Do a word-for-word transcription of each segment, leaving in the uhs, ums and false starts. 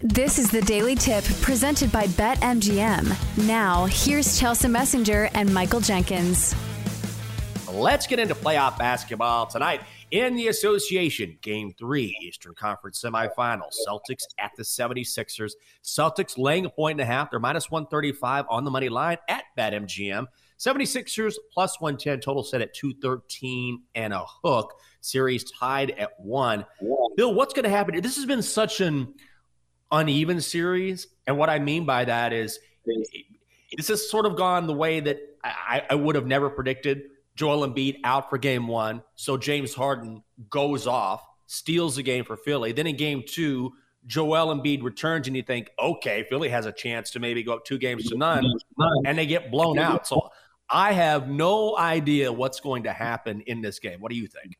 This is the Daily Tip presented by BetMGM. Now, here's Chelsea Messenger and Michael Jenkins. Let's get into playoff basketball tonight in the Association. Game three, Eastern Conference semifinals. Celtics at the seventy-sixers. Celtics laying a point and a half. They're minus one thirty-five on the money line at BetMGM. seventy-sixers plus one ten, total set at two thirteen and a hook. Series tied at one. Bill, what's going to happen here? This has been such an uneven series. And what I mean by that is this has sort of gone the way that I, I would have never predicted. Joel Embiid out for game one. So James Harden goes off, steals the game for Philly. Then in game two, Joel Embiid returns and you think, okay, Philly has a chance to maybe go up two games to none, and they get blown out. So I have no idea what's going to happen in this game. What do you think?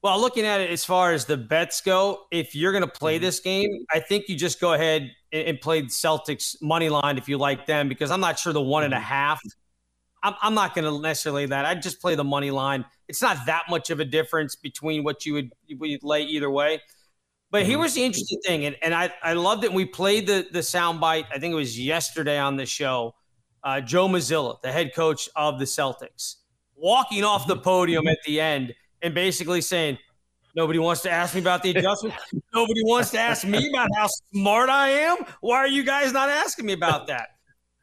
Well, looking at it as far as the bets go, if you're going to play this game, I think you just go ahead and play the Celtics money line if you like them, because I'm not sure the one and a half. I'm, I'm not going to necessarily that. I'd just play the money line. It's not that much of a difference between what you would, what you'd lay either way. But here was the interesting thing, and, and I, I loved it. We played the, the soundbite, I think it was yesterday on the show, uh, Joe Mazzulla, the head coach of the Celtics, walking off the podium at the end, and basically saying, nobody wants to ask me about the adjustment. Nobody wants to ask me about how smart I am. Why are you guys not asking me about that?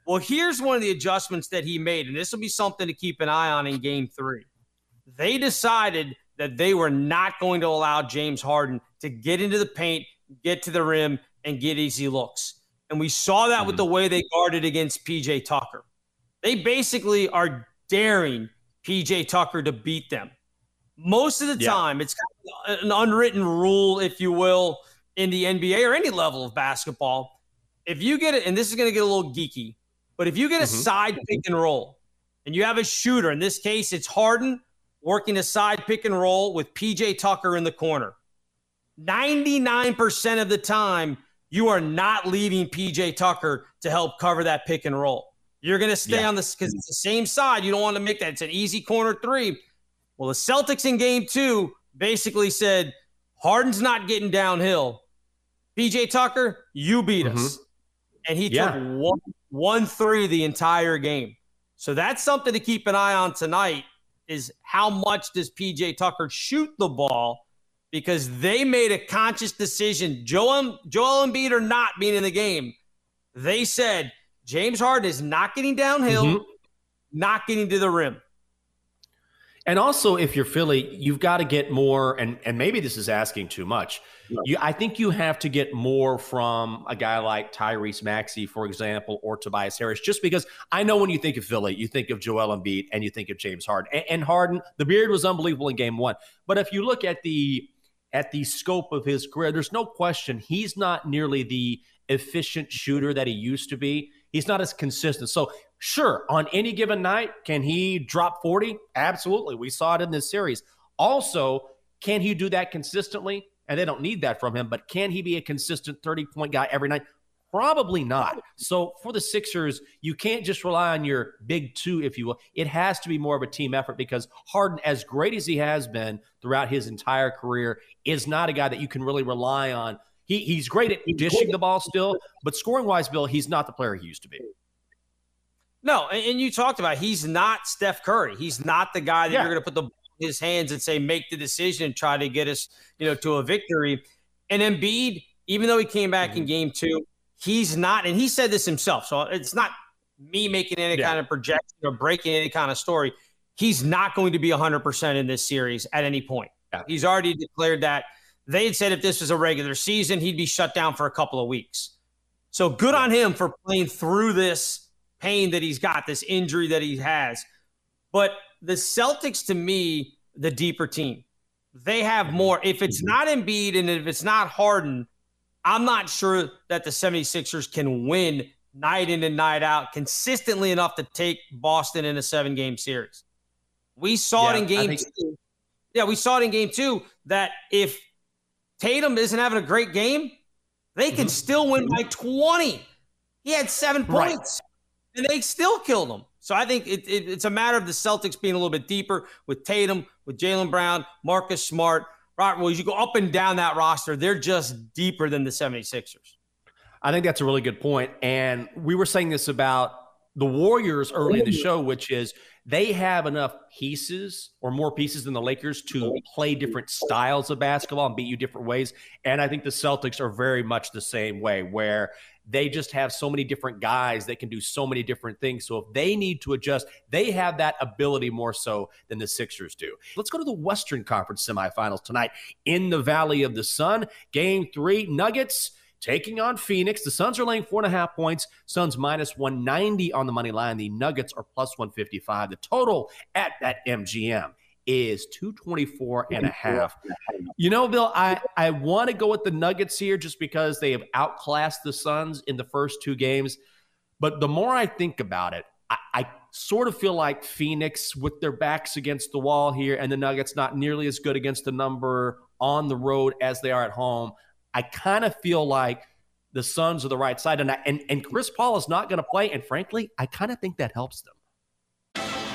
Well, here's one of the adjustments that he made, and this will be something to keep an eye on in game three. They decided that they were not going to allow James Harden to get into the paint, get to the rim, and get easy looks. And we saw that mm-hmm. with the way they guarded against P J. Tucker. They basically are daring P J. Tucker to beat them. Most of the yeah. time, it's kind of an unwritten rule, if you will, in the N B A or any level of basketball. If you get it, and this is going to get a little geeky, but if you get a mm-hmm. side pick and roll and you have a shooter, in this case, it's Harden working a side pick and roll with P J. Tucker in the corner, ninety-nine percent of the time, you are not leaving P J. Tucker to help cover that pick and roll. You're going to stay yeah. on this because it's the same side. You don't want to make that. It's an easy corner three. Well, the Celtics in game two basically said, Harden's not getting downhill. P J. Tucker, you beat mm-hmm. us. And he yeah. took one, one three the entire game. So that's something to keep an eye on tonight is how much does P J. Tucker shoot the ball, because they made a conscious decision, Joel, Joel Embiid or not being in the game. They said, James Harden is not getting downhill, mm-hmm. not getting to the rim. And also, if you're Philly, you've got to get more, and, and maybe this is asking too much. You, I think you have to get more from a guy like Tyrese Maxey, for example, or Tobias Harris, just because I know when you think of Philly, you think of Joel Embiid and you think of James Harden. And, and Harden, the beard was unbelievable in game one. But if you look at the at the scope of his career, there's no question he's not nearly the efficient shooter that he used to be. He's not as consistent. So, sure, on any given night, can he drop forty? Absolutely. We saw it in this series. Also, can he do that consistently? And they don't need that from him, but can he be a consistent thirty-point guy every night? Probably not. So for the Sixers, you can't just rely on your big two, if you will. It has to be more of a team effort, because Harden, as great as he has been throughout his entire career, is not a guy that you can really rely on. He, he's great at dishing the ball still, but scoring-wise, Bill, he's not the player he used to be. No, and, and you talked about it. He's not Steph Curry. He's not the guy that yeah. you're going to put the ball in his hands and say, make the decision and try to get us, you know, to a victory. And Embiid, even though he came back mm-hmm. in game two, he's not, and he said this himself, so it's not me making any yeah. kind of projection or breaking any kind of story. He's not going to be one hundred percent in this series at any point. Yeah. He's already declared that. They had said if this was a regular season, he'd be shut down for a couple of weeks. So good on him for playing through this pain that he's got, this injury that he has. But the Celtics, to me, the deeper team. They have more. If it's not Embiid and if it's not Harden, I'm not sure that the 76ers can win night in and night out consistently enough to take Boston in a seven-game series. We saw yeah, it in game think- two. Yeah, we saw it in game two that if Tatum isn't having a great game, they can mm-hmm. still win by twenty. He had seven points, right. and they still killed him. So I think it, it, it's a matter of the Celtics being a little bit deeper with Tatum, with Jalen Brown, Marcus Smart. Robert Williams, you go up and down that roster. They're just deeper than the 76ers. I think that's a really good point. And we were saying this about the Warriors early in the show, which is they have enough pieces or more pieces than the Lakers to play different styles of basketball and beat you different ways. And I think the Celtics are very much the same way, where they just have so many different guys that can do so many different things. So if they need to adjust, they have that ability more so than the Sixers do. Let's go to the Western Conference semifinals tonight in the Valley of the Sun. Game three, Nuggets taking on Phoenix. The Suns are laying four and a half points. Suns minus one ninety on the money line. The Nuggets are plus one fifty-five. The total at that M G M is two twenty-four and a half. You know, Bill, I, I want to go with the Nuggets here just because they have outclassed the Suns in the first two games. But the more I think about it, I, I sort of feel like Phoenix with their backs against the wall here and the Nuggets not nearly as good against the number on the road as they are at home. I kind of feel like the Suns are the right side, and I, and, and Chris Paul is not going to play, and frankly, I kind of think that helps them.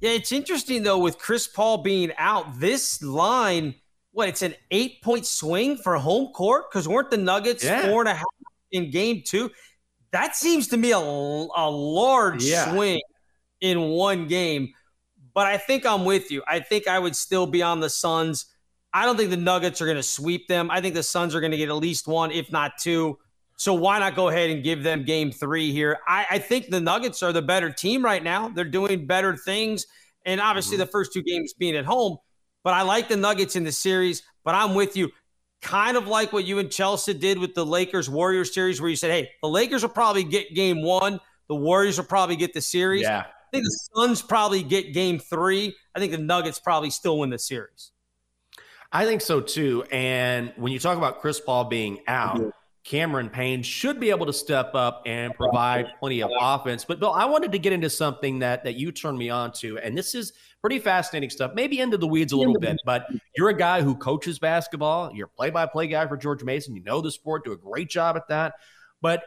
Yeah, it's interesting, though, with Chris Paul being out, this line, what, it's an eight-point swing for home court? Because weren't the Nuggets yeah. four and a half in game two? That seems to me a, a large yeah. swing in one game. But I think I'm with you. I think I would still be on the Suns. I don't think the Nuggets are going to sweep them. I think the Suns are going to get at least one, if not two. So why not go ahead and give them game three here? I, I think the Nuggets are the better team right now. They're doing better things. And obviously the first two games being at home, but I like the Nuggets in the series, but I'm with you. Kind of like what you and Chelsea did with the Lakers Warriors series, where you said, hey, the Lakers will probably get game one. The Warriors will probably get the series. Yeah. I think the Suns probably get game three. I think the Nuggets probably still win the series. I think so too. And when you talk about Chris Paul being out, mm-hmm. Cameron Payne should be able to step up and provide plenty of offense. But, Bill, I wanted to get into something that that you turned me on to, and this is pretty fascinating stuff, maybe into the weeds a little bit, but you're a guy who coaches basketball. You're a play-by-play guy for George Mason. You know the sport, do a great job at that. But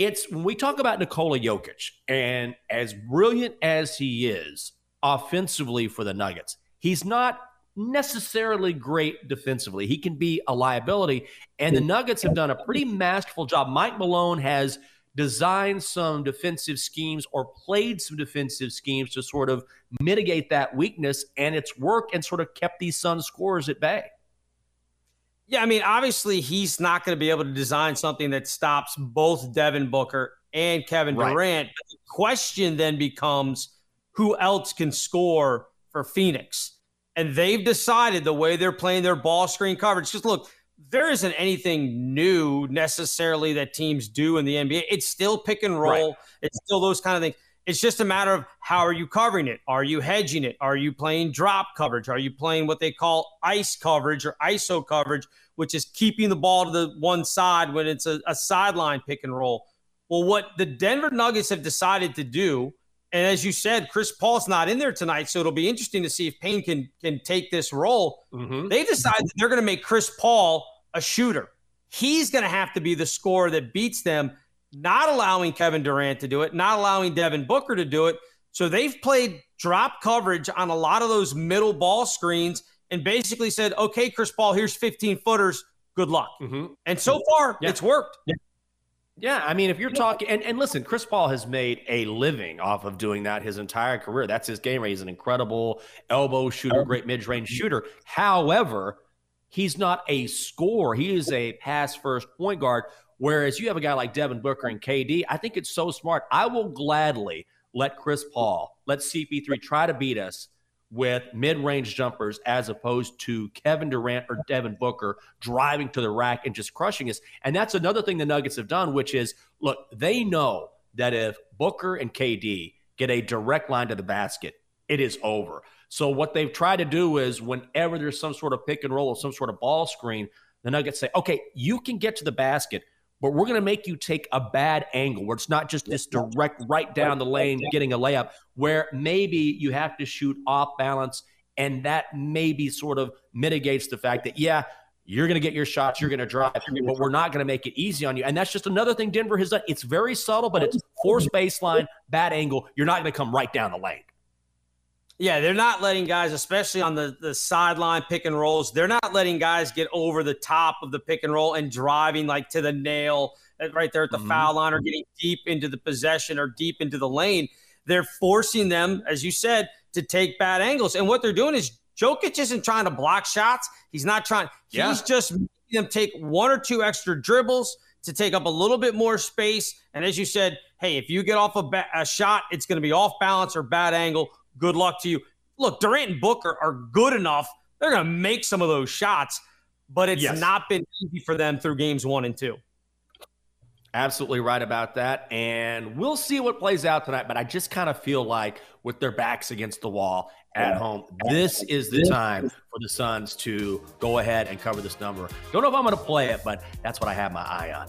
it's when we talk about Nikola Jokic, and as brilliant as he is offensively for the Nuggets, he's not necessarily great defensively. He can be a liability, and the Nuggets have done a pretty masterful job. Mike Malone has designed some defensive schemes or played some defensive schemes to sort of mitigate that weakness, and it's worked and sort of kept these Suns scorers at bay. Yeah, I mean, obviously he's not going to be able to design something that stops both Devin Booker and Kevin Durant. Right. But the question then becomes, who else can score for Phoenix? And they've decided the way they're playing their ball screen coverage. Just look, there isn't anything new necessarily that teams do in the N B A. It's still pick and roll. Right. It's still those kind of things. It's just a matter of how are you covering it? Are you hedging it? Are you playing drop coverage? Are you playing what they call ice coverage or I S O coverage, which is keeping the ball to the one side when it's a, a sideline pick and roll? Well, what the Denver Nuggets have decided to do, and as you said, Chris Paul's not in there tonight, so it'll be interesting to see if Payne can can take this role. Mm-hmm. They decided that they're going to make Chris Paul a shooter. He's going to have to be the scorer that beats them, not allowing Kevin Durant to do it, not allowing Devin Booker to do it. So they've played drop coverage on a lot of those middle ball screens and basically said, okay, Chris Paul, here's fifteen-footers. Good luck. Mm-hmm. And so far, yeah. it's worked. Yeah. Yeah, I mean, if you're talking and, – and listen, Chris Paul has made a living off of doing that his entire career. That's his game. He's an incredible elbow shooter, great mid-range shooter. However, he's not a scorer. He is a pass-first point guard, whereas you have a guy like Devin Booker and K D. I think it's so smart. I will gladly let Chris Paul, let C P three try to beat us with mid-range jumpers as opposed to Kevin Durant or Devin Booker driving to the rack and just crushing us. And that's another thing the Nuggets have done, which is, look, they know that if Booker and K D get a direct line to the basket, it is over. So what they've tried to do is whenever there's some sort of pick and roll or some sort of ball screen, the Nuggets say, okay, you can get to the basket, but we're going to make you take a bad angle where it's not just this direct right down the lane getting a layup where maybe you have to shoot off balance, and that maybe sort of mitigates the fact that, yeah, you're going to get your shots, you're going to drive, but we're not going to make it easy on you. And that's just another thing Denver has done. It's very subtle, but it's forced baseline, bad angle. You're not going to come right down the lane. Yeah, they're not letting guys, especially on the, the sideline pick and rolls, they're not letting guys get over the top of the pick and roll and driving like to the nail right there at the mm-hmm. foul line or getting deep into the possession or deep into the lane. They're forcing them, as you said, to take bad angles. And what they're doing is Jokic isn't trying to block shots. He's not trying. Yeah. He's just making them take one or two extra dribbles to take up a little bit more space. And as you said, hey, if you get off a, ba- a shot, it's going to be off balance or bad angle. Good luck to you. Look, Durant and Booker are good enough. They're going to make some of those shots, but it's yes. not been easy for them through games one and two. Absolutely right about that. And we'll see what plays out tonight, but I just kind of feel like with their backs against the wall at home, this is the time for the Suns to go ahead and cover this number. Don't know if I'm going to play it, but that's what I have my eye on.